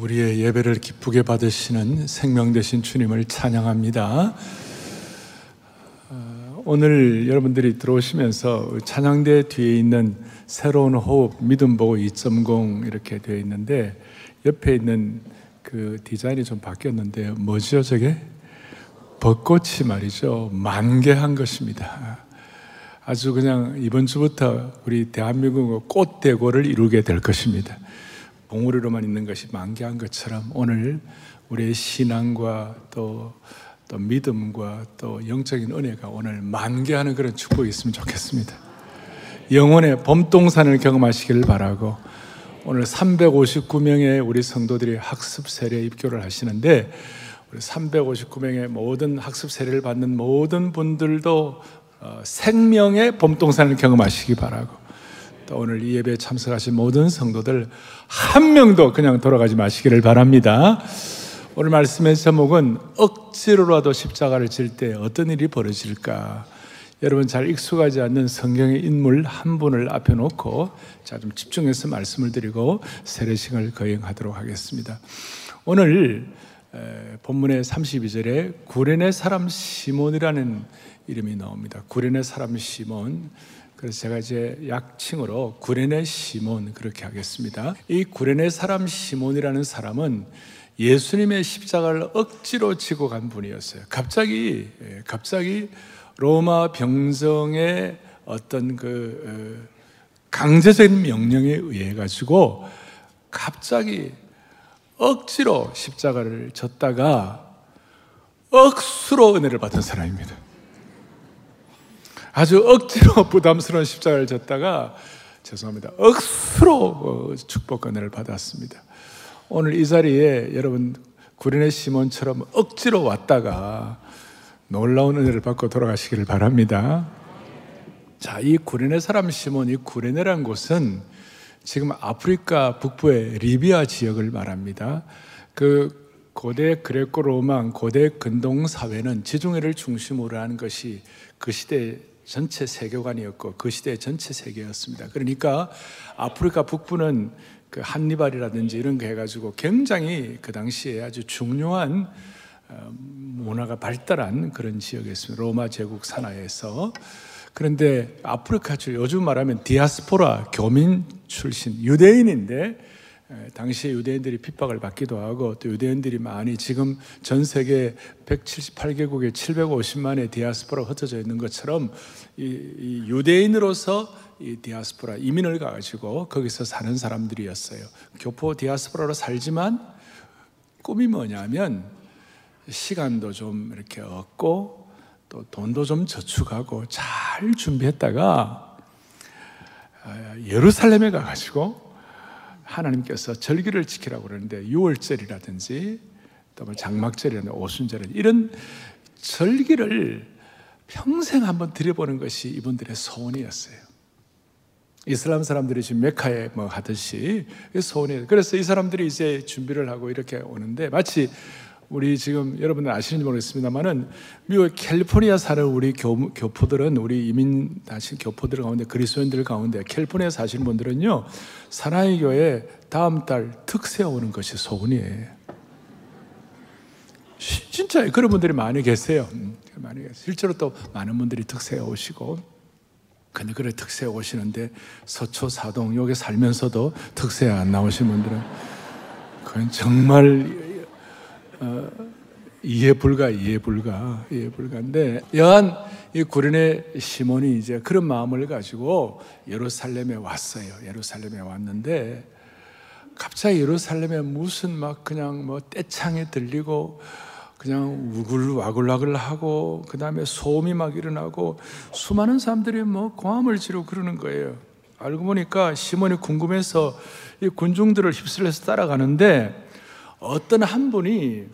우리의 예배를 기쁘게 받으시는 생명 되신 주님을 찬양합니다. 오늘 여러분들이 들어오시면서 찬양대 뒤에 있는 새로운 호흡 믿음 보고 2.0 이렇게 되어 있는데 옆에 있는 그 디자인이 좀 바뀌었는데 뭐죠 저게? 벚꽃이 말이죠, 만개한 것입니다. 아주 그냥 이번 주부터 우리 대한민국 꽃 대고를 이루게 될 것입니다. 봉우리로만 있는 것이 만개한 것처럼 오늘 우리의 신앙과 또 믿음과 또 영적인 은혜가 오늘 만개하는 그런 축복이 있으면 좋겠습니다. 영혼의 범동산을 경험하시길 바라고, 오늘 359명의 우리 성도들이 학습 세례 입교를 하시는데, 우리 359명의 모든 학습 세례를 받는 모든 분들도 생명의 범동산을 경험하시기 바라고, 또 오늘 이 예배에 참석하신 모든 성도들 한 명도 그냥 돌아가지 마시기를 바랍니다. 오늘 말씀의 제목은 억지로라도 십자가를 질 때 어떤 일이 벌어질까. 여러분 잘 익숙하지 않는 성경의 인물 한 분을 앞에 놓고 자, 좀 집중해서 말씀을 드리고 세례식을 거행하도록 하겠습니다. 오늘 본문의 32절에 구레네 사람 시몬이라는 이름이 나옵니다. 구레네 사람 시몬. 그래서 제가 이제 약칭으로 구레네 시몬 그렇게 하겠습니다. 이 구레네 사람 시몬이라는 사람은 예수님의 십자가를 억지로 지고 간 분이었어요. 갑자기 로마 병정의 어떤 그 강제적인 명령에 의해 가지고 갑자기 억지로 십자가를 졌다가 억수로 은혜를 받은 사람입니다. 아주 억지로 부담스러운 십자가를 졌다가, 죄송합니다, 억수로 축복 은혜를 받았습니다. 오늘 이 자리에 여러분 구레네 시몬처럼 억지로 왔다가 놀라운 은혜를 받고 돌아가시기를 바랍니다. 자, 이 구레네 사람 시몬, 이 구레네란 곳은 지금 아프리카 북부의 리비아 지역을 말합니다. 그 고대 그레코로만 고대 근동 사회는 지중해를 중심으로 한 것이 그 시대 전체 세계관이었고 그 시대 전체 세계였습니다. 그러니까 아프리카 북부는 그 한니발이라든지 이런 거 해가지고 굉장히 그 당시에 아주 중요한 문화가 발달한 그런 지역이었습니다. 로마 제국 산하에서. 그런데 아프리카 출, 요즘 말하면 디아스포라 교민 출신 유대인인데, 당시에 유대인들이 핍박을 받기도 하고 또 유대인들이 많이 지금 전 세계 178개국에 750만의 디아스포라 흩어져 있는 것처럼 이 유대인으로서 이 디아스포라 이민을 가지고 거기서 사는 사람들이었어요. 교포 디아스포라로 살지만 꿈이 뭐냐면 시간도 좀 이렇게 얻고 또 돈도 좀 저축하고 잘 준비했다가 예루살렘에 가가지고 하나님께서 절기를 지키라고 그러는데 유월절이라든지 또 장막절이라든지 오순절이라든지 이런 절기를 평생 한번 드려보는 것이 이분들의 소원이었어요. 이슬람 사람들이 지금 메카에 뭐 하듯이 소원이에요. 그래서 이 사람들이 이제 준비를 하고 이렇게 오는데, 마치 우리 지금 여러분들 아시는지 모르겠습니다만은 미국 캘리포니아 사는 우리 교포들은, 우리 이민 다신 교포들 가운데 그리스도인들 가운데 캘리포니아 사시는 분들은요, 사랑의 교회 다음 달 특세 오는 것이 소원이에요. 진짜 그런 분들이 많이 계세요. 많이 계세요. 실제로 또 많은 분들이 특세 오시고. 근데 그래 특세 오시는데 서초 사동 여기 살면서도 특세 안 나오신 분들은 그건 정말 이해 불가인데, 여한 이 구레네 시몬이 이제 그런 마음을 가지고 예루살렘에 왔어요. 예루살렘에 왔는데 갑자기 예루살렘에 무슨 막 그냥 뭐 떼창이 들리고 그냥 우글와글하고 그 다음에 소음이 막 일어나고 수많은 사람들이 뭐 고함을 지르고 그러는 거예요. 알고 보니까 시몬이 궁금해서 이 군중들을 휩쓸려서 따라가는데 어떤 한 분이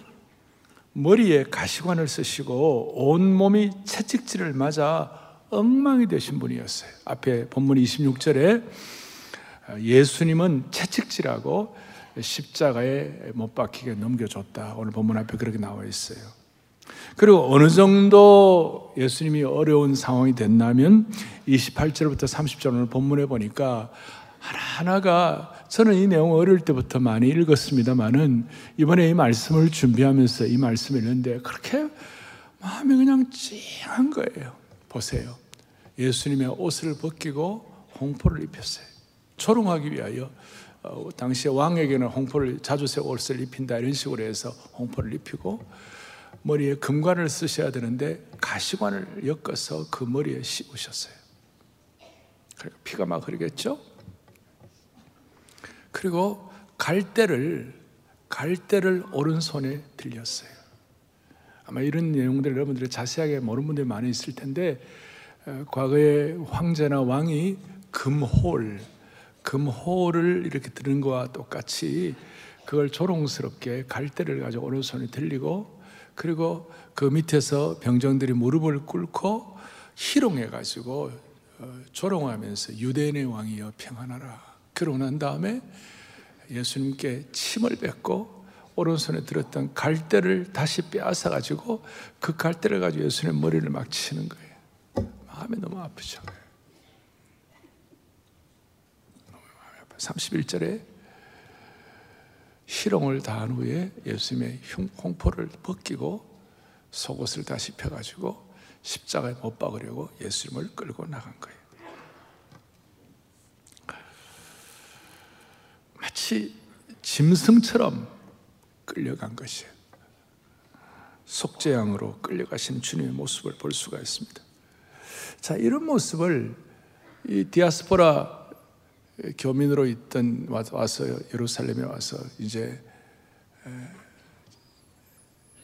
머리에 가시관을 쓰시고 온몸이 채찍질을 맞아 엉망이 되신 분이었어요. 앞에 본문 26절에 예수님은 채찍질하고 십자가에 못 박히게 넘겨줬다. 오늘 본문 앞에 그렇게 나와 있어요. 그리고 어느 정도 예수님이 어려운 상황이 됐냐면 28절부터 30절 오늘 본문에 보니까 하나하나가 저는 이 내용을 어릴 때부터 많이 읽었습니다만은 이번에 이 말씀을 준비하면서 이 말씀을 읽는데 그렇게 마음이 그냥 찡한 거예요. 보세요. 예수님의 옷을 벗기고 홍포를 입혔어요. 조롱하기 위하여 당시에 왕에게는 홍포를 자주색 옷을 입힌다 이런 식으로 해서 홍포를 입히고 머리에 금관을 쓰셔야 되는데 가시관을 엮어서 그 머리에 씌우셨어요. 그러니까 피가 막 흐르겠죠? 그리고 갈대를 오른손에 들렸어요. 아마 이런 내용들 여러분들이 자세하게 모르는 분들이 많이 있을 텐데 과거에 황제나 왕이 금호를 이렇게 들은 것과 똑같이 그걸 조롱스럽게 갈대를 가지고 오른손에 들리고 그리고 그 밑에서 병정들이 무릎을 꿇고 희롱해가지고 조롱하면서 유대인의 왕이여 평안하라. 그러고 난 다음에 예수님께 침을 뱉고 오른손에 들었던 갈대를 다시 빼앗아가지고 그 갈대를 가지고 예수님의 머리를 막 치는 거예요. 마음이 너무 아프죠. 31절에 희롱을 다한 후에 예수님의 홍포를 벗기고 속옷을 다시 펴가지고 십자가에 못 박으려고 예수님을 끌고 나간 거예요. 마치 짐승처럼 끌려간 것이에요. 속죄양으로 끌려가신 주님의 모습을 볼 수가 있습니다. 자, 이런 모습을 이 디아스포라 교민으로 있던 와서 예루살렘에 와서 이제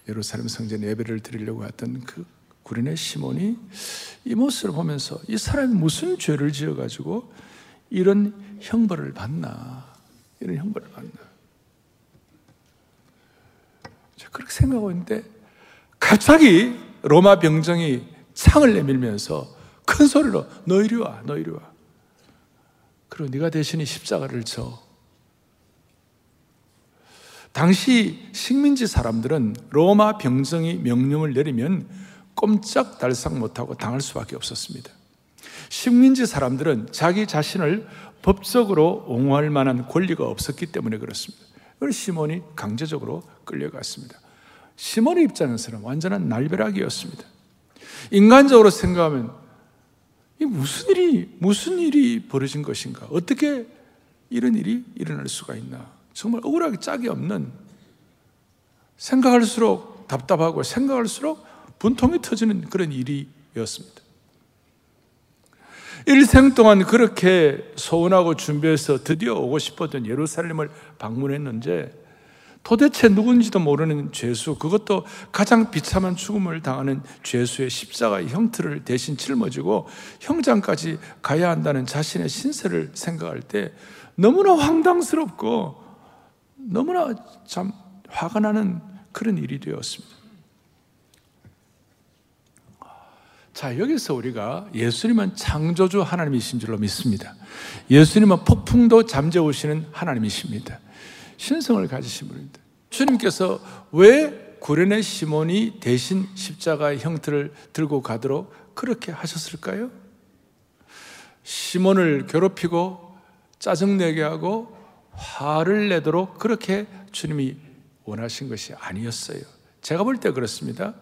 예루살렘 성전 예배를 드리려고 했던 그 구레네 시몬이 이 모습을 보면서 이 사람이 무슨 죄를 지어가지고 이런 형벌을 받나, 이런 형벌을 받나 그렇게 생각하고 있는데 갑자기 로마 병정이 창을 내밀면서 큰 소리로 너 이리 와, 너 이리 와, 그리고 네가 대신에 십자가를 져. 당시 식민지 사람들은 로마 병정이 명령을 내리면 꼼짝달싹 못하고 당할 수밖에 없었습니다. 식민지 사람들은 자기 자신을 법적으로 옹호할 만한 권리가 없었기 때문에 그렇습니다. 그래서 시몬이 강제적으로 끌려갔습니다. 시몬의 입장에서는 완전한 날벼락이었습니다. 인간적으로 생각하면 이 무슨 일이 벌어진 것인가? 어떻게 이런 일이 일어날 수가 있나? 정말 억울하게 짝이 없는, 생각할수록 답답하고 생각할수록 분통이 터지는 그런 일이었습니다. 일생 동안 그렇게 소원하고 준비해서 드디어 오고 싶었던 예루살렘을 방문했는데 도대체 누군지도 모르는 죄수, 그것도 가장 비참한 죽음을 당하는 죄수의 십자가의 형태를 대신 짊어지고 형장까지 가야 한다는 자신의 신세를 생각할 때 너무나 황당스럽고 너무나 참 화가 나는 그런 일이 되었습니다. 자, 여기서 우리가 예수님은 창조주 하나님이신 줄로 믿습니다. 예수님은 폭풍도 잠재우시는 하나님이십니다. 신성을 가지신 분입니다. 주님께서 왜 구레네 시몬이 대신 십자가의 형태를 들고 가도록 그렇게 하셨을까요? 시몬을 괴롭히고 짜증내게 하고 화를 내도록 그렇게 주님이 원하신 것이 아니었어요. 제가 볼 때 그렇습니다.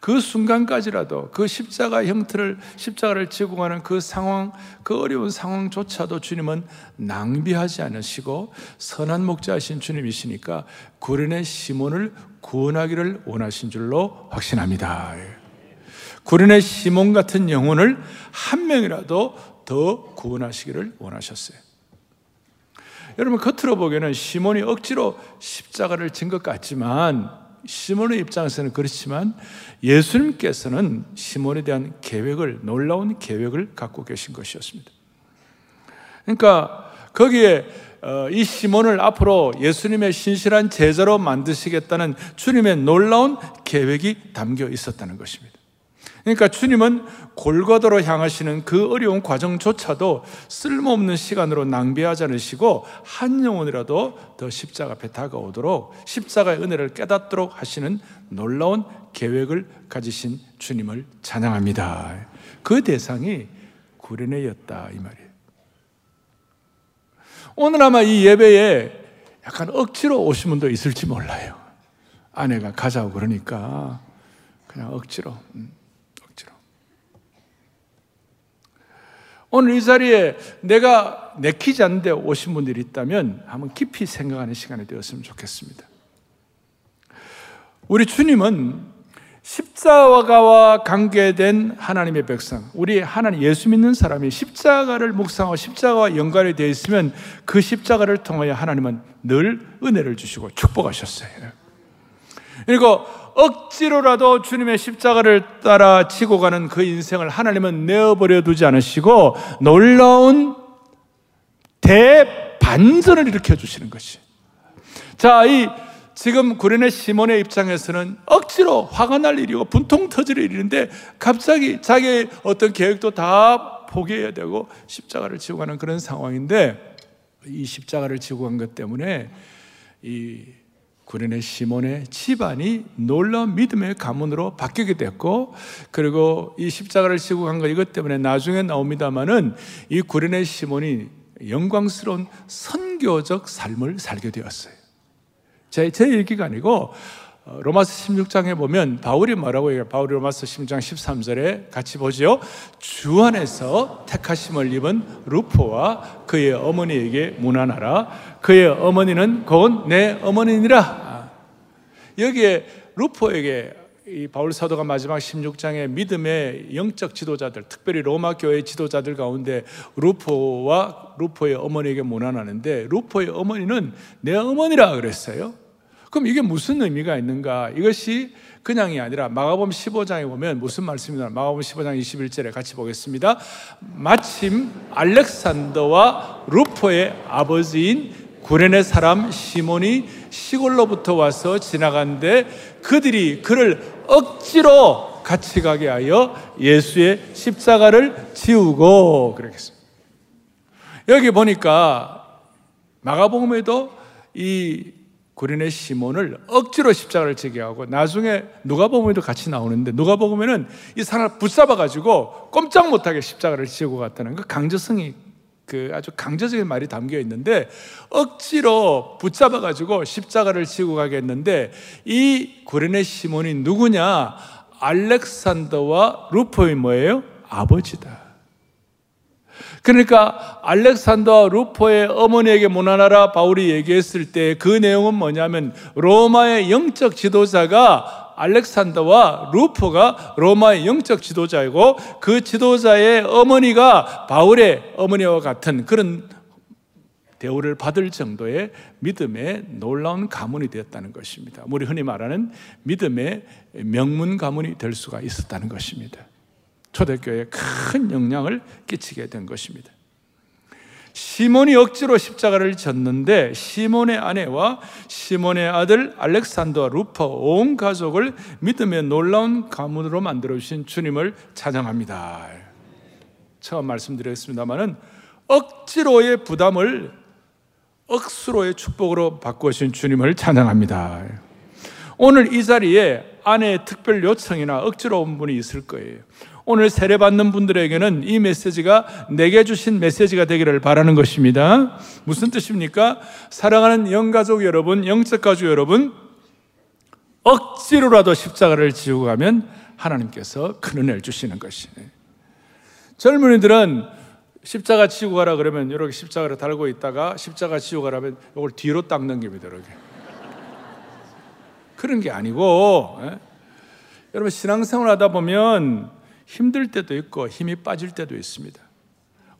그 순간까지라도 그 십자가 형태를, 십자가를 지고 가는 그 상황, 그 어려운 상황조차도 주님은 낭비하지 않으시고 선한 목자이신 주님이시니까 구레네 시몬을 구원하기를 원하신 줄로 확신합니다. 구레네 시몬 같은 영혼을 한 명이라도 더 구원하시기를 원하셨어요. 여러분, 겉으로 보기에는 시몬이 억지로 십자가를 진 것 같지만 시몬의 입장에서는 그렇지만 예수님께서는 시몬에 대한 계획을, 놀라운 계획을 갖고 계신 것이었습니다. 그러니까 거기에 이 시몬을 앞으로 예수님의 신실한 제자로 만드시겠다는 주님의 놀라운 계획이 담겨 있었다는 것입니다. 그러니까 주님은 골고다로 향하시는 그 어려운 과정조차도 쓸모없는 시간으로 낭비하지 않으시고 한 영혼이라도 더 십자가 앞에 다가오도록, 십자가의 은혜를 깨닫도록 하시는 놀라운 계획을 가지신 주님을 찬양합니다. 그 대상이 구레네였다 이 말이에요. 오늘 아마 이 예배에 약간 억지로 오신 분도 있을지 몰라요. 아내가 가자고 그러니까 그냥 억지로. 오늘 이 자리에 내가 내키지 않는데 오신 분들이 있다면 한번 깊이 생각하는 시간이 되었으면 좋겠습니다. 우리 주님은 십자가와 관계된 하나님의 백성, 우리 하나님 예수 믿는 사람이 십자가를 묵상하고 십자가와 연관이 되어 있으면 그 십자가를 통하여 하나님은 늘 은혜를 주시고 축복하셨어요. 그리고 억지로라도 주님의 십자가를 따라 치고 가는 그 인생을 하나님은 내어버려 두지 않으시고 놀라운 대반전을 일으켜 주시는 것이. 자, 이 지금 구레네 시몬의 입장에서는 억지로 화가 날 일이고 분통 터질 일인데 갑자기 자기의 어떤 계획도 다 포기해야 되고 십자가를 지고 가는 그런 상황인데, 이 십자가를 지고 간 것 때문에 이 구레네 시몬의 집안이 놀라운 믿음의 가문으로 바뀌게 됐고, 그리고 이 십자가를 지고 간 것 이것 때문에 나중에 나옵니다마는 이 구레네 시몬이 영광스러운 선교적 삶을 살게 되었어요. 제 얘기가 아니고 로마서 16장에 보면 바울이 뭐라고 얘기해요? 바울이 로마서 16장 13절에 같이 보죠. 주 안에서 택하심을 입은 루포와 그의 어머니에게 문안하라. 그의 어머니는 곧 내 어머니니라. 여기에 루포에게 이 바울 사도가 마지막 16장에 믿음의 영적 지도자들, 특별히 로마 교회 지도자들 가운데 루포와 루포의 어머니에게 문안하는데 루포의 어머니는 내 어머니라 그랬어요. 그럼 이게 무슨 의미가 있는가? 이것이 그냥이 아니라 마가복음 15장에 보면 무슨 말씀이냐? 마가복음 15장 21절에 같이 보겠습니다. 마침 알렉산더와 루포의 아버지인 구레네 사람 시몬이 시골로부터 와서 지나간데 그들이 그를 억지로 같이 가게 하여 예수의 십자가를 지우고 그러겠습니다. 여기 보니까 마가복음에도 이 구레네 시몬을 억지로 십자가를 지게 하고 나중에 누가복음에도 같이 나오는데 누가복음에는 이 사람을 붙잡아가지고 꼼짝 못하게 십자가를 지고 갔다는 그 강제성이 그 아주 강제적인 말이 담겨 있는데 억지로 붙잡아가지고 십자가를 지고 가게 했는데 이 구레네 시몬이 누구냐? 알렉산더와 루포의 뭐예요? 아버지다. 그러니까 알렉산더와 루포의 어머니에게 문안하라 바울이 얘기했을 때 그 내용은 뭐냐면 로마의 영적 지도자가 알렉산더와 루포가 로마의 영적 지도자이고 그 지도자의 어머니가 바울의 어머니와 같은 그런 대우를 받을 정도의 믿음의 놀라운 가문이 되었다는 것입니다. 우리 흔히 말하는 믿음의 명문 가문이 될 수가 있었다는 것입니다. 초대교회에 큰 영향을 끼치게 된 것입니다. 시몬이 억지로 십자가를 졌는데 시몬의 아내와 시몬의 아들 알렉산더와 루퍼 온 가족을 믿음의 놀라운 가문으로 만들어주신 주님을 찬양합니다. 처음 말씀드렸습니다마는 억지로의 부담을 억수로의 축복으로 바꾸신 주님을 찬양합니다. 오늘 이 자리에 아내의 특별 요청이나 억지로 온 분이 있을 거예요. 오늘 세례받는 분들에게는 이 메시지가 내게 주신 메시지가 되기를 바라는 것입니다. 무슨 뜻입니까? 사랑하는 영가족 여러분, 영적 가족 여러분, 억지로라도 십자가를 지우고 가면 하나님께서 큰 은혜를 주시는 것이에요. 젊은이들은 십자가 지우고 가라 그러면 이렇게 십자가를 달고 있다가 십자가 지우고 가라면 이걸 뒤로 딱 넘깁니다. 이렇게. 그런 게 아니고, 여러분 신앙생활 하다 보면 힘들 때도 있고 힘이 빠질 때도 있습니다.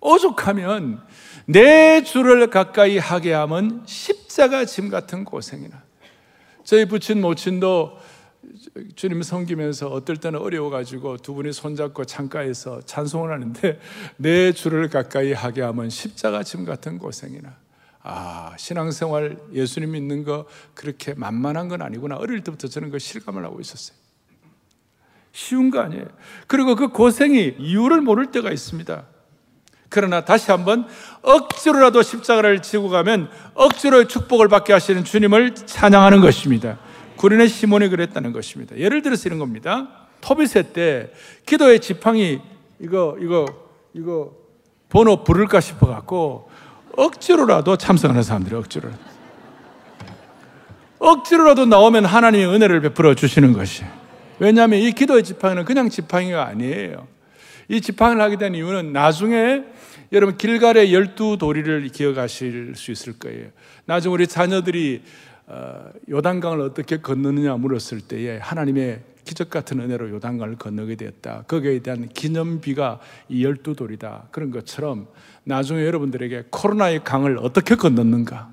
오죽하면 내 주를 가까이 하게 하면 십자가 짐 같은 고생이나, 저희 부친 모친도 주님 섬기면서 어떨 때는 어려워가지고 두 분이 손잡고 창가에서 찬송을 하는데 내 주를 가까이 하게 하면 십자가 짐 같은 고생이나, 아 신앙생활 예수님 믿는 거 그렇게 만만한 건 아니구나, 어릴 때부터 저는 그 실감을 하고 있었어요. 쉬운 거 아니에요. 그리고 그 고생이 이유를 모를 때가 있습니다. 그러나 다시 한번 억지로라도 십자가를 지고 가면 억지로의 축복을 받게 하시는 주님을 찬양하는 것입니다. 구레네 시몬이 그랬다는 것입니다. 예를 들어서 이런 겁니다. 토비세 때 기도의 지팡이 이거 번호 부를까 싶어 갖고 억지로라도 참석하는 사람들이 억지로라도. 억지로라도 나오면 하나님의 은혜를 베풀어 주시는 것이에요. 왜냐하면 이 기도의 지팡이는 그냥 지팡이가 아니에요. 이 지팡이를 하게 된 이유는 나중에 여러분 길갈의 12 도리를 기억하실 수 있을 거예요. 나중에 우리 자녀들이 요단강을 어떻게 건너느냐 물었을 때에 하나님의 기적 같은 은혜로 요단강을 건너게 되었다. 거기에 대한 기념비가 이 12 도리다. 그런 것처럼 나중에 여러분들에게 코로나의 강을 어떻게 건너는가,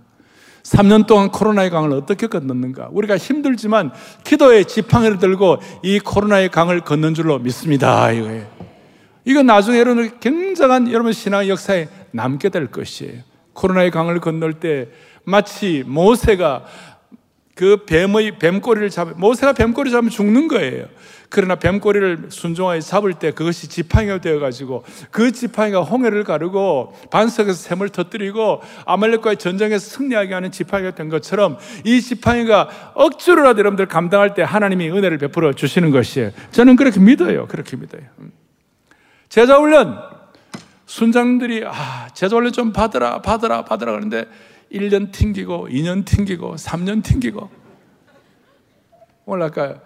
3년 동안 코로나의 강을 어떻게 건너는가, 우리가 힘들지만 기도의 지팡이를 들고 이 코로나의 강을 건넌 줄로 믿습니다. 이건 나중에 여러분 굉장한 여러분 신앙 역사에 남게 될 것이에요. 코로나의 강을 건널 때 마치 모세가 그 뱀의 뱀꼬리를 잡, 모세가 뱀꼬리를 잡으면 죽는 거예요. 그러나 뱀꼬리를 순종하여 잡을 때 그것이 지팡이가 되어가지고 그 지팡이가 홍해를 가르고 반석에서 샘을 터뜨리고 아말렉과의 전쟁에서 승리하게 하는 지팡이가 된 것처럼 이 지팡이가 억지로라도 여러분들 감당할 때 하나님이 은혜를 베풀어 주시는 것이에요. 저는 그렇게 믿어요. 그렇게 믿어요. 제자훈련, 순장들이 제자훈련 좀 받으라 그러는데 1년 튕기고 2년 튕기고 3년 튕기고 오늘 아까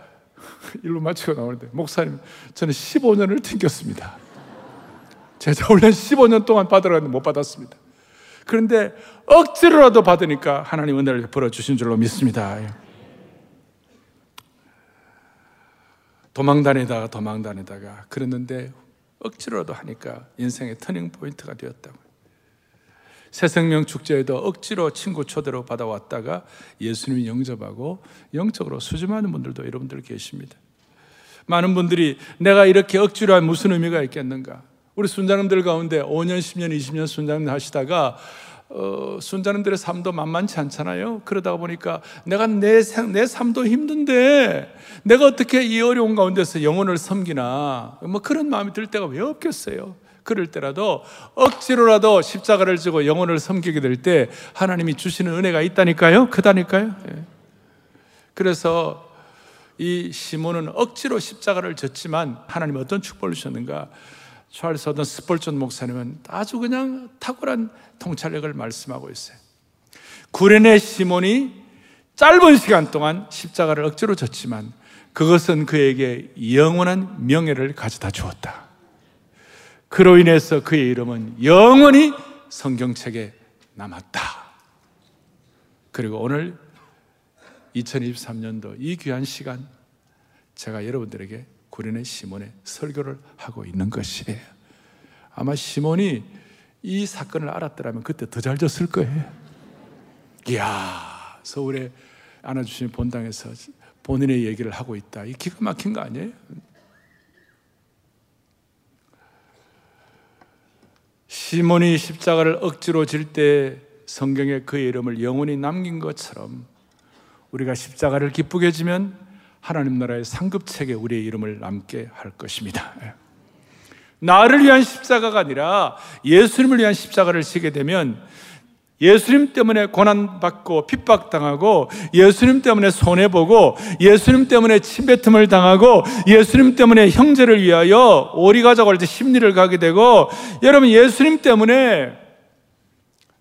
일로 마치고 나오는데 목사님 저는 15년을 튕겼습니다. 제자훈련 15년 동안 받으라고 했는데 못 받았습니다. 그런데 억지로라도 받으니까 하나님 은혜를 베풀어 주신 줄로 믿습니다. 도망다니다가 그랬는데 억지로라도 하니까 인생의 터닝포인트가 되었다고. 새생명축제에도 억지로 친구 초대로 받아왔다가 예수님이 영접하고 영적으로 수짐하는 분들도 여러분들 계십니다. 많은 분들이 내가 이렇게 억지로 하면 무슨 의미가 있겠는가. 우리 순장님들 가운데 5년, 10년, 20년 순장님 하시다가 순장님들의 삶도 만만치 않잖아요. 그러다 보니까 내가 내 삶도 힘든데 내가 어떻게 이 어려운 가운데서 영혼을 섬기나 뭐 그런 마음이 들 때가 왜 없겠어요. 그럴 때라도 억지로라도 십자가를 지고 영혼을 섬기게 될 때 하나님이 주시는 은혜가 있다니까요. 크다니까요. 예. 그래서 이 시몬은 억지로 십자가를 졌지만 하나님 어떤 축복을 주셨는가. 찰스 어떤 스펄전 목사님은 아주 그냥 탁월한 통찰력을 말씀하고 있어요. 구레네 시몬이 짧은 시간 동안 십자가를 억지로 졌지만 그것은 그에게 영원한 명예를 가져다 주었다. 그로 인해서 그의 이름은 영원히 성경책에 남았다. 그리고 오늘 2023년도 이 귀한 시간 제가 여러분들에게 구레네 시몬의 설교를 하고 있는 것이에요. 아마 시몬이 이 사건을 알았더라면 그때 더 잘 졌을 거예요. 이야, 서울에 안아주신 본당에서 본인의 얘기를 하고 있다. 이 기가 막힌 거 아니에요? 시몬이 십자가를 억지로 질 때 성경에 그의 이름을 영원히 남긴 것처럼 우리가 십자가를 기쁘게 지면 하나님 나라의 상급책에 우리의 이름을 남게 할 것입니다. 나를 위한 십자가가 아니라 예수님을 위한 십자가를 지게 되면 예수님 때문에 고난받고 핍박당하고 예수님 때문에 손해보고 예수님 때문에 침뱉음을 당하고 예수님 때문에 형제를 위하여 오리가자고 할 때 심리를 가게 되고 여러분 예수님 때문에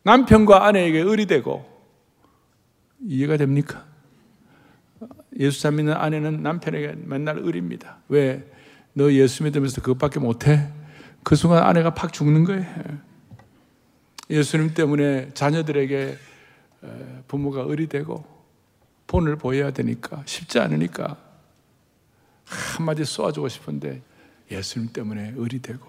남편과 아내에게 의리되고 이해가 됩니까? 예수 잘 믿는 아내는 남편에게 맨날 의리입니다. 왜? 너 예수 믿으면서 그것밖에 못해? 그 순간 아내가 팍 죽는 거예요. 예수님 때문에 자녀들에게 부모가 의리되고 본을 보여야 되니까 쉽지 않으니까 한마디 쏘아주고 싶은데 예수님 때문에 의리되고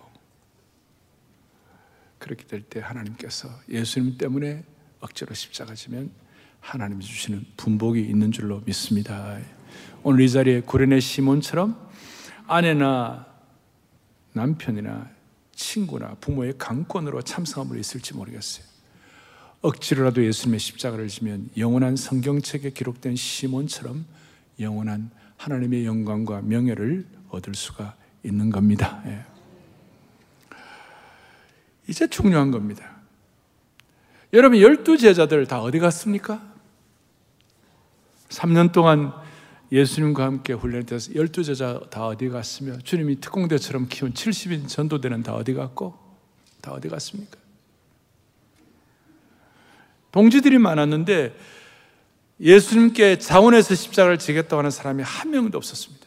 그렇게 될 때 하나님께서 예수님 때문에 억지로 십자가 지면 하나님이 주시는 분복이 있는 줄로 믿습니다. 오늘 이 자리에 구레네 시몬처럼 아내나 남편이나 친구나 부모의 강권으로 참성함으로 있을지 모르겠어요. 억지로라도 예수님의 십자가를 지면 영원한 성경책에 기록된 시몬처럼 영원한 하나님의 영광과 명예를 얻을 수가 있는 겁니다. 예. 이제 중요한 겁니다. 여러분 12 제자들 다 어디 갔습니까? 3년 동안 예수님과 함께 훈련돼서 12 제자 다 어디 갔으며 주님이 특공대처럼 키운 70인 전도대는 다 어디 갔고 다 어디 갔습니까? 동지들이 많았는데 예수님께 자원해서 십자가를 지겠다고 하는 사람이 한 명도 없었습니다.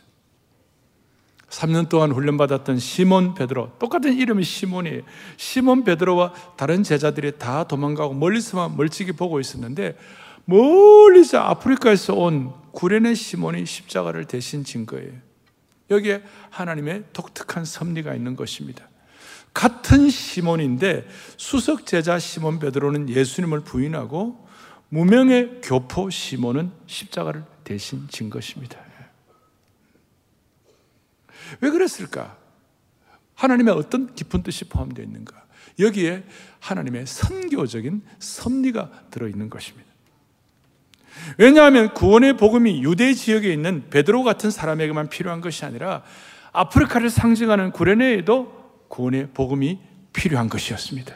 3년 동안 훈련받았던 시몬 베드로, 똑같은 이름이 시몬이에요. 시몬 베드로와 다른 제자들이 다 도망가고 멀리서만 멀찍이 보고 있었는데 멀리서 아프리카에서 온 구레네 시몬이 십자가를 대신 진 거예요. 여기에 하나님의 독특한 섭리가 있는 것입니다. 같은 시몬인데 수석 제자 시몬 베드로는 예수님을 부인하고 무명의 교포 시몬은 십자가를 대신 진 것입니다. 왜 그랬을까? 하나님의 어떤 깊은 뜻이 포함되어 있는가? 여기에 하나님의 선교적인 섭리가 들어있는 것입니다. 왜냐하면 구원의 복음이 유대 지역에 있는 베드로 같은 사람에게만 필요한 것이 아니라 아프리카를 상징하는 구레네에도 구원의 복음이 필요한 것이었습니다.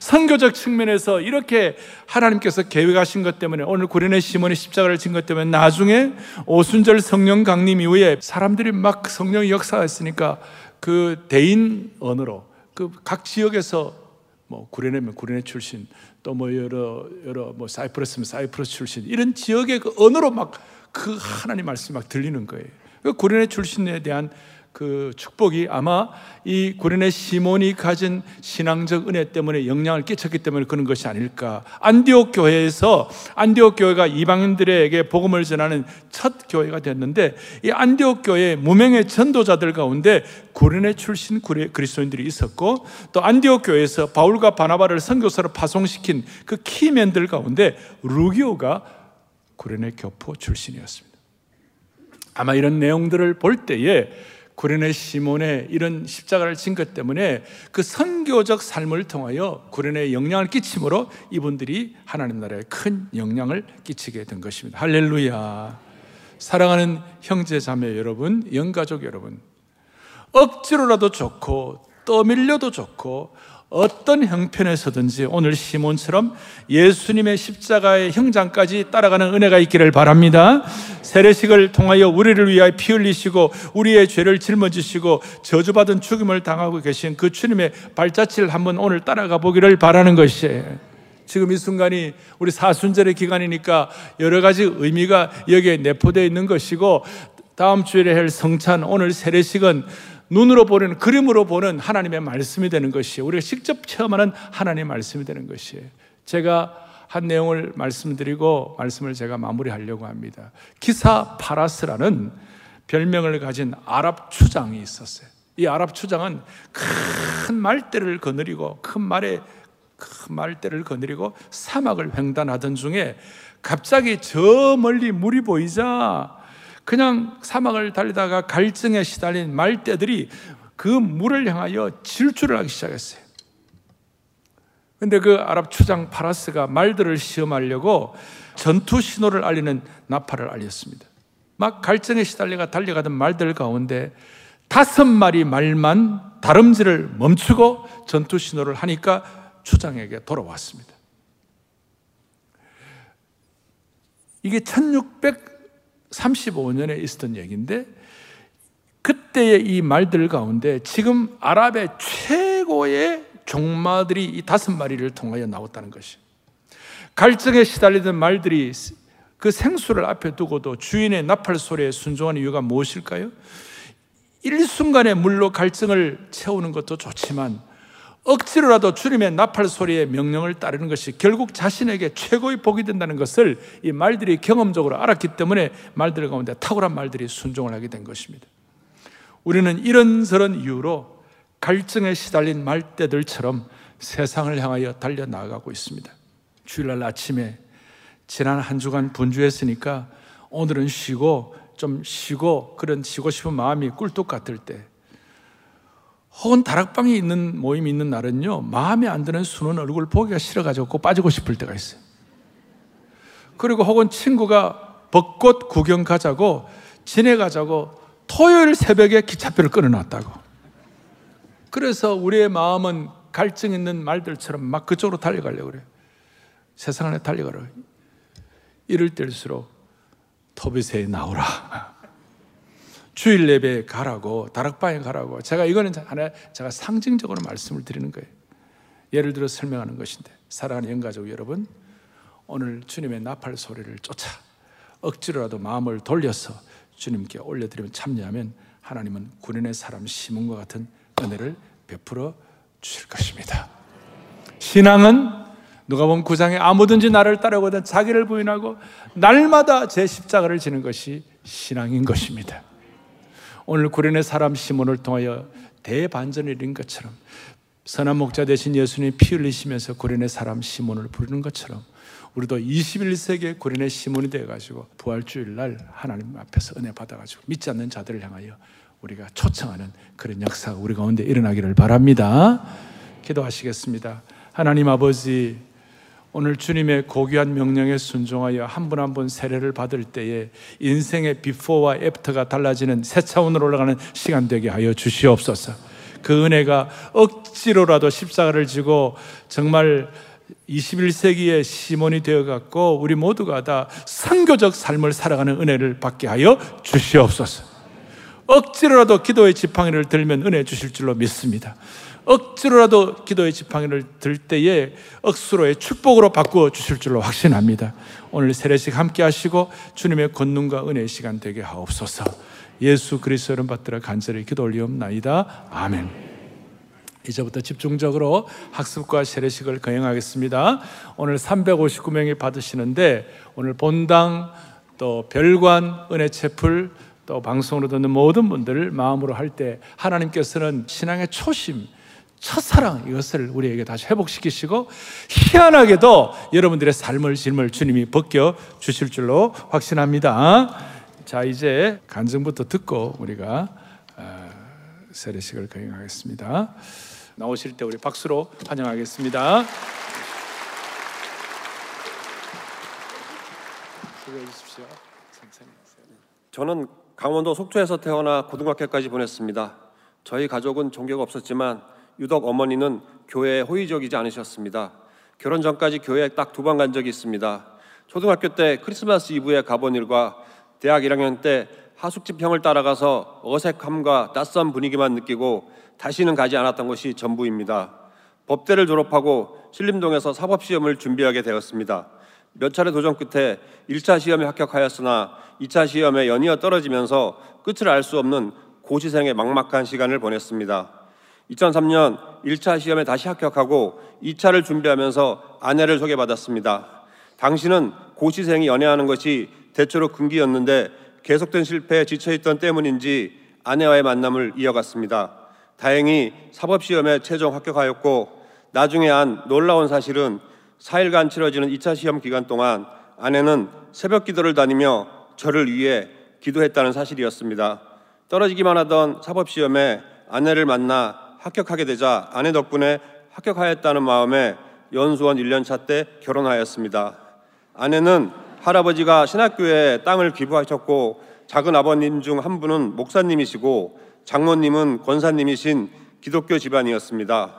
선교적 측면에서 이렇게 하나님께서 계획하신 것 때문에, 오늘 구레네 시몬이 십자가를 진 것 때문에 나중에 오순절 성령 강림 이후에 사람들이 막 성령의 역사가 있으니까 그 대인 언어로 그 각 지역에서 뭐 구레네면 구레네 출신, 또 뭐 여러 뭐 사이프러스면 사이프러스 출신, 이런 지역의 그 언어로 막 그 하나님 말씀이 막 들리는 거예요. 그 구레네 출신에 대한 그 축복이 아마 이 구레네 시몬이 가진 신앙적 은혜 때문에 영향을 끼쳤기 때문에 그런 것이 아닐까. 안디옥 교회에서, 안디옥 교회가 이방인들에게 복음을 전하는 첫 교회가 됐는데, 이 안디옥 교회의 무명의 전도자들 가운데 구레네 출신 그리스도인들이 있었고, 또 안디옥 교회에서 바울과 바나바를 선교사로 파송시킨 그 키맨들 가운데 루기오가 구레네 교포 출신이었습니다. 아마 이런 내용들을 볼 때에 구레네 시몬의 이런 십자가를 진 것 때문에 그 선교적 삶을 통하여 구레네에 영향을 끼침으로 이분들이 하나님 나라에 큰 영향을 끼치게 된 것입니다. 할렐루야. 사랑하는 형제 자매 여러분, 영가족 여러분, 억지로라도 좋고 떠밀려도 좋고 어떤 형편에서든지 오늘 시몬처럼 예수님의 십자가의 형상까지 따라가는 은혜가 있기를 바랍니다. 세례식을 통하여 우리를 위하여 피 흘리시고 우리의 죄를 짊어지시고 저주받은 죽임을 당하고 계신 그 주님의 발자취를 한번 오늘 따라가 보기를 바라는 것이에요. 지금 이 순간이 우리 사순절의 기간이니까 여러 가지 의미가 여기에 내포되어 있는 것이고, 다음 주일에 할 성찬, 오늘 세례식은 눈으로 보는, 그림으로 보는 하나님의 말씀이 되는 것이에요. 우리가 직접 체험하는 하나님의 말씀이 되는 것이에요. 제가 한 내용을 말씀드리고 말씀을 제가 마무리하려고 합니다. 기사 파라스라는 별명을 가진 아랍 추장이 있었어요. 이 아랍 추장은 큰 말대를 거느리고, 큰 말대를 거느리고 사막을 횡단하던 중에 갑자기 저 멀리 물이 보이자 그냥 사막을 달리다가 갈증에 시달린 말떼들이 그 물을 향하여 질주를 하기 시작했어요. 그런데 그 아랍 추장 파라스가 말들을 시험하려고 전투 신호를 알리는 나팔을 알렸습니다. 막 갈증에 시달리가 달려가던 말들 가운데 5마리 말만 다름질을 멈추고 전투 신호를 하니까 추장에게 돌아왔습니다. 이게 1635년에 있었던 얘기인데, 그때의 이 말들 가운데 지금 아랍의 최고의 종마들이 이 5마리를 통하여 나왔다는 것이, 갈증에 시달리던 말들이 그 생수를 앞에 두고도 주인의 나팔 소리에 순종한 이유가 무엇일까요? 일순간에 물로 갈증을 채우는 것도 좋지만 억지로라도 주님의 나팔 소리의 명령을 따르는 것이 결국 자신에게 최고의 복이 된다는 것을 이 말들이 경험적으로 알았기 때문에 말들 가운데 탁월한 말들이 순종을 하게 된 것입니다. 우리는 이런저런 이유로 갈증에 시달린 말떼들처럼 세상을 향하여 달려나가고 있습니다. 주일날 아침에 지난 한 주간 분주했으니까 오늘은 쉬고 그런 쉬고 싶은 마음이 꿀뚝 같을 때, 혹은 다락방이 있는 모임이 있는 날은요, 마음에 안 드는 순한 얼굴 보기가 싫어가지고 빠지고 싶을 때가 있어요. 그리고 혹은 친구가 벚꽃 구경 가자고, 지내가자고 토요일 새벽에 기차표를 끊어놨다고. 그래서 우리의 마음은 갈증 있는 말들처럼 막 그쪽으로 달려가려고 그래요. 세상 안에 달려가려고. 이럴 때일수록 토비세에 나오라, 주일 예배에 가라고, 다락방에 가라고. 제가 이거는 하나 제가 상징적으로 말씀을 드리는 거예요. 예를 들어 설명하는 것인데, 사랑하는 영가족 여러분, 오늘 주님의 나팔 소리를 쫓아 억지로라도 마음을 돌려서 주님께 올려드리면, 참여하면 하나님은 구레네 사람 시몬과 같은 은혜를 베풀어 주실 것입니다. 신앙은 누가 보면 9장에 아무든지 나를 따르거든 자기를 부인하고 날마다 제 십자가를 지는 것이 신앙인 것입니다. 오늘 구레네 사람 시몬을 통하여 대반전이 일인 것처럼, 선한 목자 되신 예수님이 피 흘리시면서 구레네 사람 시몬을 부르는 것처럼, 우리도 21세기의 구레네 시몬이 돼가지고 부활주일날 하나님 앞에서 은혜 받아가지고 믿지 않는 자들을 향하여 우리가 초청하는 그런 역사가 우리 가운데 일어나기를 바랍니다. 기도하시겠습니다. 하나님 아버지, 오늘 주님의 고귀한 명령에 순종하여 한 분 한 분 세례를 받을 때에 인생의 비포와 애프터가 달라지는 새 차원으로 올라가는 시간 되게 하여 주시옵소서. 그 은혜가 억지로라도 십자가를 지고 정말 21세기의 시몬이 되어갖고 우리 모두가 다 선교적 삶을 살아가는 은혜를 받게 하여 주시옵소서. 억지로라도 기도의 지팡이를 들면 은혜 주실 줄로 믿습니다. 억지로라도 기도의 지팡이를 들 때에 억수로의 축복으로 바꾸어 주실 줄로 확신합니다. 오늘 세례식 함께 하시고 주님의 권능과 은혜의 시간 되게 하옵소서. 예수 그리스도 이름 받들어 간절히 기도 올리옵나이다. 아멘. 이제부터 집중적으로 학습과 세례식을 거행하겠습니다. 오늘 359명이 받으시는데, 오늘 본당, 또 별관, 은혜 채플, 또 방송으로 듣는 모든 분들을 마음으로 할 때 하나님께서는 신앙의 초심, 첫사랑, 이것을 우리에게 다시 회복시키시고, 희한하게도 여러분들의 삶을 짊을 주님이 벗겨 주실 줄로 확신합니다. 자, 이제 간증부터 듣고 우리가 세례식을 거행하겠습니다. 나오실 때 우리 박수로 환영하겠습니다. 수고해 주십시오. 저는 강원도 속초에서 태어나 고등학교까지 보냈습니다. 저희 가족은 종교가 없었지만 유독 어머니는 교회에 호의적이지 않으셨습니다. 결혼 전까지 교회에 딱 2번 간 적이 있습니다. 초등학교 때 크리스마스 이브에 가본 일과 대학 1학년 때 하숙집 형을 따라가서 어색함과 낯선 분위기만 느끼고 다시는 가지 않았던 것이 전부입니다. 법대를 졸업하고 신림동에서 사법시험을 준비하게 되었습니다. 몇 차례 도전 끝에 1차 시험에 합격하였으나 2차 시험에 연이어 떨어지면서 끝을 알 수 없는 고시생의 막막한 시간을 보냈습니다. 2003년 1차 시험에 다시 합격하고 2차를 준비하면서 아내를 소개받았습니다. 당신은 고시생이 연애하는 것이 대체로 금기였는데 계속된 실패에 지쳐있던 때문인지 아내와의 만남을 이어갔습니다. 다행히 사법시험에 최종 합격하였고, 나중에 안 놀라운 사실은 4일간 치러지는 2차 시험 기간 동안 아내는 새벽 기도를 다니며 저를 위해 기도했다는 사실이었습니다. 떨어지기만 하던 사법시험에 아내를 만나 합격하게 되자 아내 덕분에 합격하였다는 마음에 연수원 1년차 때 결혼하였습니다. 아내는 할아버지가 신학교에 땅을 기부하셨고, 작은 아버님 중 한 분은 목사님이시고 장모님은 권사님이신 기독교 집안이었습니다.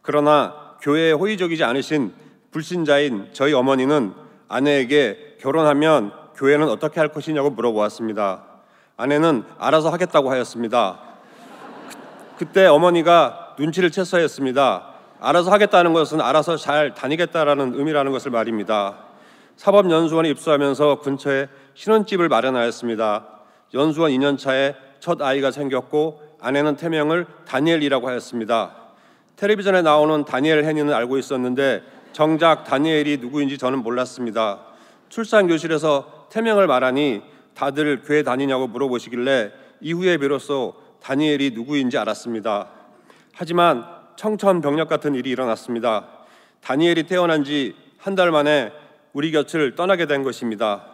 그러나 교회에 호의적이지 않으신 불신자인 저희 어머니는 아내에게 결혼하면 교회는 어떻게 할 것이냐고 물어보았습니다. 아내는 알아서 하겠다고 하였습니다. 그때 어머니가 눈치를 채서 했습니다. 알아서 하겠다는 것은 알아서 잘 다니겠다라는 의미라는 것을 말입니다. 사법연수원에 입수하면서 근처에 신혼집을 마련하였습니다. 연수원 2년 차에 첫 아이가 생겼고, 아내는 태명을 다니엘이라고 하였습니다. 텔레비전에 나오는 다니엘 해니는 알고 있었는데 정작 다니엘이 누구인지 저는 몰랐습니다. 출산교실에서 태명을 말하니 다들 교회 다니냐고 물어보시길래 이후에 비로소 다니엘이 누구인지 알았습니다. 하지만 청천벽력 같은 일이 일어났습니다. 다니엘이 태어난 지 한 달 만에 우리 곁을 떠나게 된 것입니다.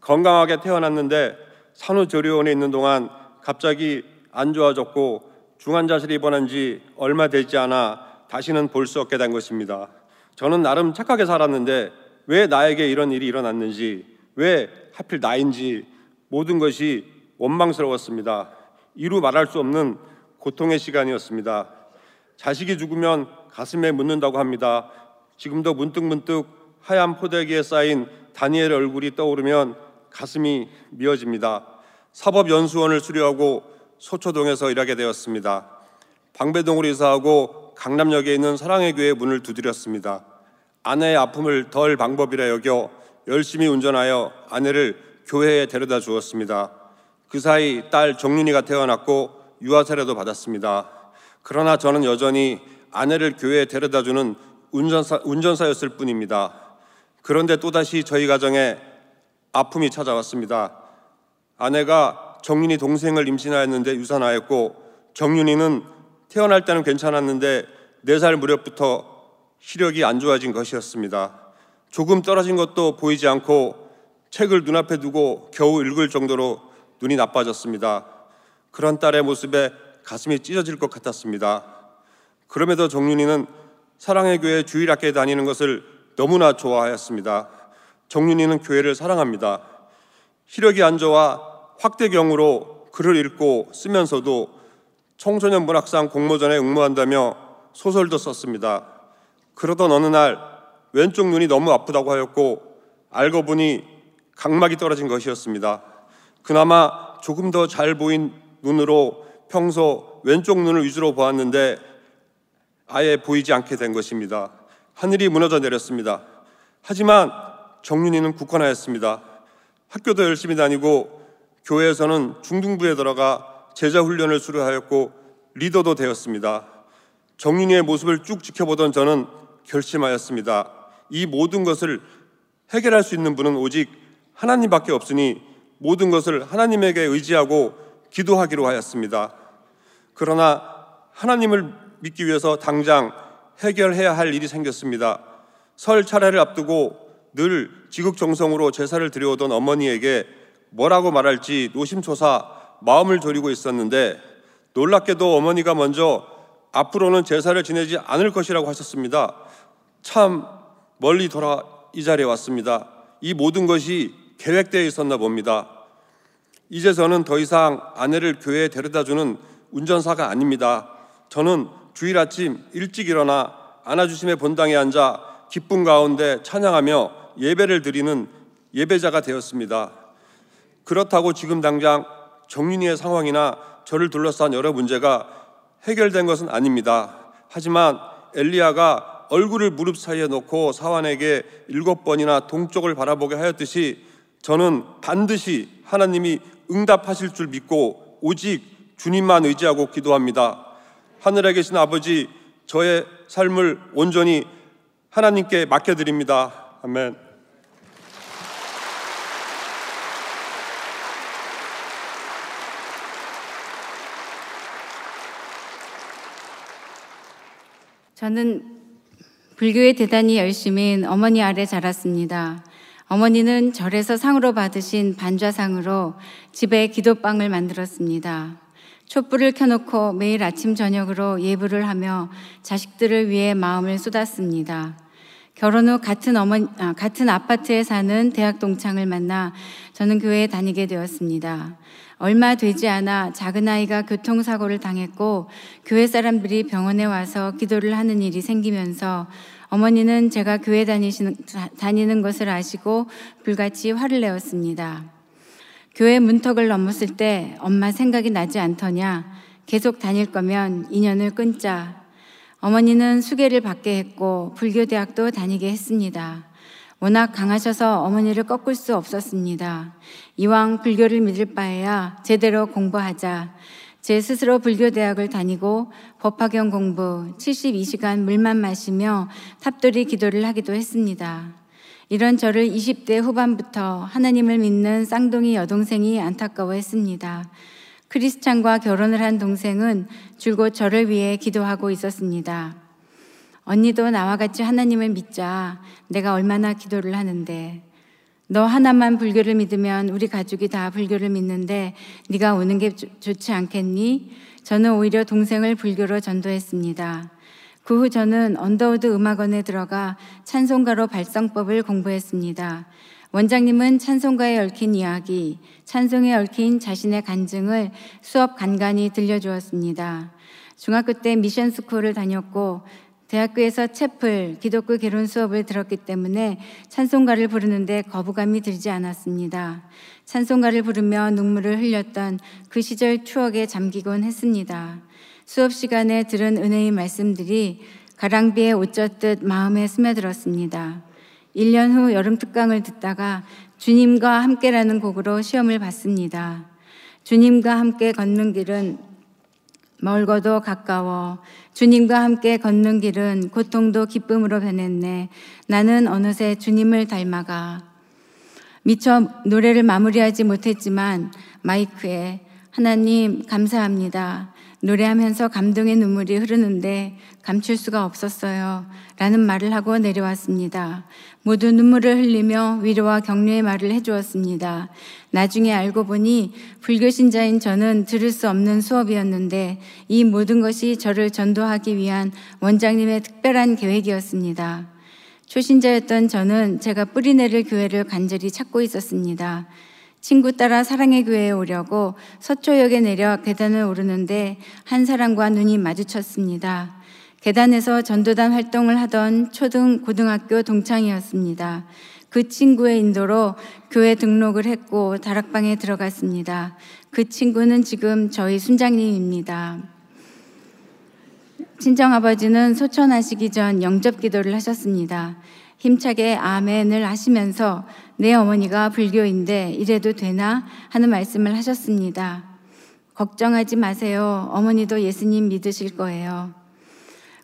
건강하게 태어났는데 산후조리원에 있는 동안 갑자기 안 좋아졌고, 중환자실 입원한 지 얼마 되지 않아 다시는 볼 수 없게 된 것입니다. 저는 나름 착하게 살았는데 왜 나에게 이런 일이 일어났는지, 왜 하필 나인지 모든 것이 원망스러웠습니다. 이루 말할 수 없는 고통의 시간이었습니다. 자식이 죽으면 가슴에 묻는다고 합니다. 지금도 문득문득 하얀 포대기에 쌓인 다니엘의 얼굴이 떠오르면 가슴이 미어집니다. 사법연수원을 수료하고 소초동에서 일하게 되었습니다. 방배동으로 이사하고 강남역에 있는 사랑의 교회 문을 두드렸습니다. 아내의 아픔을 덜 방법이라 여겨 열심히 운전하여 아내를 교회에 데려다 주었습니다. 그 사이 딸 정윤이가 태어났고 유아세례도 받았습니다. 그러나 저는 여전히 아내를 교회에 데려다주는 운전사였을 뿐입니다. 그런데 또다시 저희 가정에 아픔이 찾아왔습니다. 아내가 정윤이 동생을 임신하였는데 유산하였고 정윤이는 태어날 때는 괜찮았는데 4살 무렵부터 시력이 안 좋아진 것이었습니다. 조금 떨어진 것도 보이지 않고 책을 눈앞에 두고 겨우 읽을 정도로 눈이 나빠졌습니다. 그런 딸의 모습에 가슴이 찢어질 것 같았습니다. 그럼에도 정윤이는 사랑의 교회 주일학교에 다니는 것을 너무나 좋아하였습니다. 정윤이는 교회를 사랑합니다. 시력이 안 좋아 확대경으로 글을 읽고 쓰면서도 청소년 문학상 공모전에 응모한다며 소설도 썼습니다. 그러던 어느 날 왼쪽 눈이 너무 아프다고 하였고 알고 보니 각막이 떨어진 것이었습니다. 그나마 조금 더 잘 보인 눈으로 평소 왼쪽 눈을 위주로 보았는데 아예 보이지 않게 된 것입니다. 하늘이 무너져 내렸습니다. 하지만 정윤이는 굳건하였습니다. 학교도 열심히 다니고 교회에서는 중등부에 들어가 제자 훈련을 수료하였고 리더도 되었습니다. 정윤이의 모습을 쭉 지켜보던 저는 결심하였습니다. 이 모든 것을 해결할 수 있는 분은 오직 하나님밖에 없으니 모든 것을 하나님에게 의지하고 기도하기로 하였습니다. 그러나 하나님을 믿기 위해서 당장 해결해야 할 일이 생겼습니다. 설 차례를 앞두고 늘 지극정성으로 제사를 드려오던 어머니에게 뭐라고 말할지 노심초사 마음을 졸이고 있었는데 놀랍게도 어머니가 먼저 앞으로는 제사를 지내지 않을 것이라고 하셨습니다. 참 멀리 돌아 이 자리에 왔습니다. 이 모든 것이 계획되어 있었나 봅니다. 이제 저는 더 이상 아내를 교회에 데려다주는 운전사가 아닙니다. 저는 주일 아침 일찍 일어나 안아주심의 본당에 앉아 기쁨 가운데 찬양하며 예배를 드리는 예배자가 되었습니다. 그렇다고 지금 당장 정윤이의 상황이나 저를 둘러싼 여러 문제가 해결된 것은 아닙니다. 하지만 엘리야가 얼굴을 무릎 사이에 놓고 사환에게 7번이나 동쪽을 바라보게 하였듯이 저는 반드시 하나님이 응답하실 줄 믿고 오직 주님만 의지하고 기도합니다. 하늘에 계신 아버지, 저의 삶을 온전히 하나님께 맡겨드립니다. 아멘. 저는 불교에 대단히 열심인 어머니 아래 자랐습니다. 어머니는 절에서 상으로 받으신 반좌상으로 집에 기도방을 만들었습니다. 촛불을 켜놓고 매일 아침 저녁으로 예불을 하며 자식들을 위해 마음을 쏟았습니다. 결혼 후 같은 아파트에 사는 대학 동창을 만나 저는 교회에 다니게 되었습니다. 얼마 되지 않아 작은 아이가 교통사고를 당했고 교회 사람들이 병원에 와서 기도를 하는 일이 생기면서 어머니는 제가 교회 다니는 것을 아시고 불같이 화를 내었습니다. 교회 문턱을 넘었을 때 엄마 생각이 나지 않더냐, 계속 다닐 거면 인연을 끊자. 어머니는 수계를 받게 했고 불교대학도 다니게 했습니다. 워낙 강하셔서 어머니를 꺾을 수 없었습니다. 이왕 불교를 믿을 바에야 제대로 공부하자. 제 스스로 불교대학을 다니고 법화경 공부, 72시간 물만 마시며 탑돌이 기도를 하기도 했습니다. 이런 저를 20대 후반부터 하나님을 믿는 쌍둥이 여동생이 안타까워했습니다. 크리스찬과 결혼을 한 동생은 줄곧 저를 위해 기도하고 있었습니다. 언니도 나와 같이 하나님을 믿자. 내가 얼마나 기도를 하는데. 너 하나만 불교를 믿으면 우리 가족이 다 불교를 믿는데 네가 오는 게 좋지 않겠니? 저는 오히려 동생을 불교로 전도했습니다. 그 후 저는 언더우드 음악원에 들어가 찬송가로 발성법을 공부했습니다. 원장님은 찬송가에 얽힌 이야기, 찬송에 얽힌 자신의 간증을 수업 간간히 들려주었습니다. 중학교 때 미션스쿨을 다녔고 대학교에서 채플, 기독교 개론 수업을 들었기 때문에 찬송가를 부르는데 거부감이 들지 않았습니다. 찬송가를 부르며 눈물을 흘렸던 그 시절 추억에 잠기곤 했습니다. 수업 시간에 들은 은혜의 말씀들이 가랑비에 옷젖듯 마음에 스며들었습니다. 1년 후 여름 특강을 듣다가 주님과 함께라는 곡으로 시험을 봤습니다. 주님과 함께 걷는 길은 멀고도 가까워. 주님과 함께 걷는 길은 고통도 기쁨으로 변했네. 나는 어느새 주님을 닮아가. 미처 노래를 마무리하지 못했지만 마이크에 하나님 감사합니다. 노래하면서 감동의 눈물이 흐르는데 감출 수가 없었어요. 라는 말을 하고 내려왔습니다. 모두 눈물을 흘리며 위로와 격려의 말을 해주었습니다. 나중에 알고 보니 불교신자인 저는 들을 수 없는 수업이었는데 이 모든 것이 저를 전도하기 위한 원장님의 특별한 계획이었습니다. 초신자였던 저는 제가 뿌리 내릴 교회를 간절히 찾고 있었습니다. 친구 따라 사랑의 교회에 오려고 서초역에 내려 계단을 오르는데 한 사람과 눈이 마주쳤습니다. 계단에서 전도단 활동을 하던 초등, 고등학교 동창이었습니다. 그 친구의 인도로 교회 등록을 했고 다락방에 들어갔습니다. 그 친구는 지금 저희 순장님입니다. 친정아버지는 소천하시기 전 영접기도를 하셨습니다. 힘차게 아멘을 하시면서 내 어머니가 불교인데 이래도 되나 하는 말씀을 하셨습니다. 걱정하지 마세요. 어머니도 예수님 믿으실 거예요.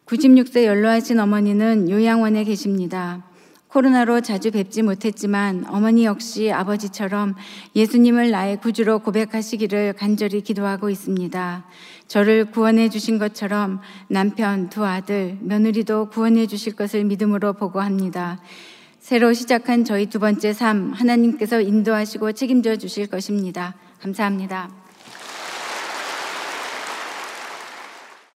96세 연로하신 어머니는 요양원에 계십니다. 코로나로 자주 뵙지 못했지만 어머니 역시 아버지처럼 예수님을 나의 구주로 고백하시기를 간절히 기도하고 있습니다. 저를 구원해 주신 것처럼 남편, 두 아들, 며느리도 구원해 주실 것을 믿음으로 보고합니다. 새로 시작한 저희 두 번째 삶, 하나님께서 인도하시고 책임져 주실 것입니다. 감사합니다.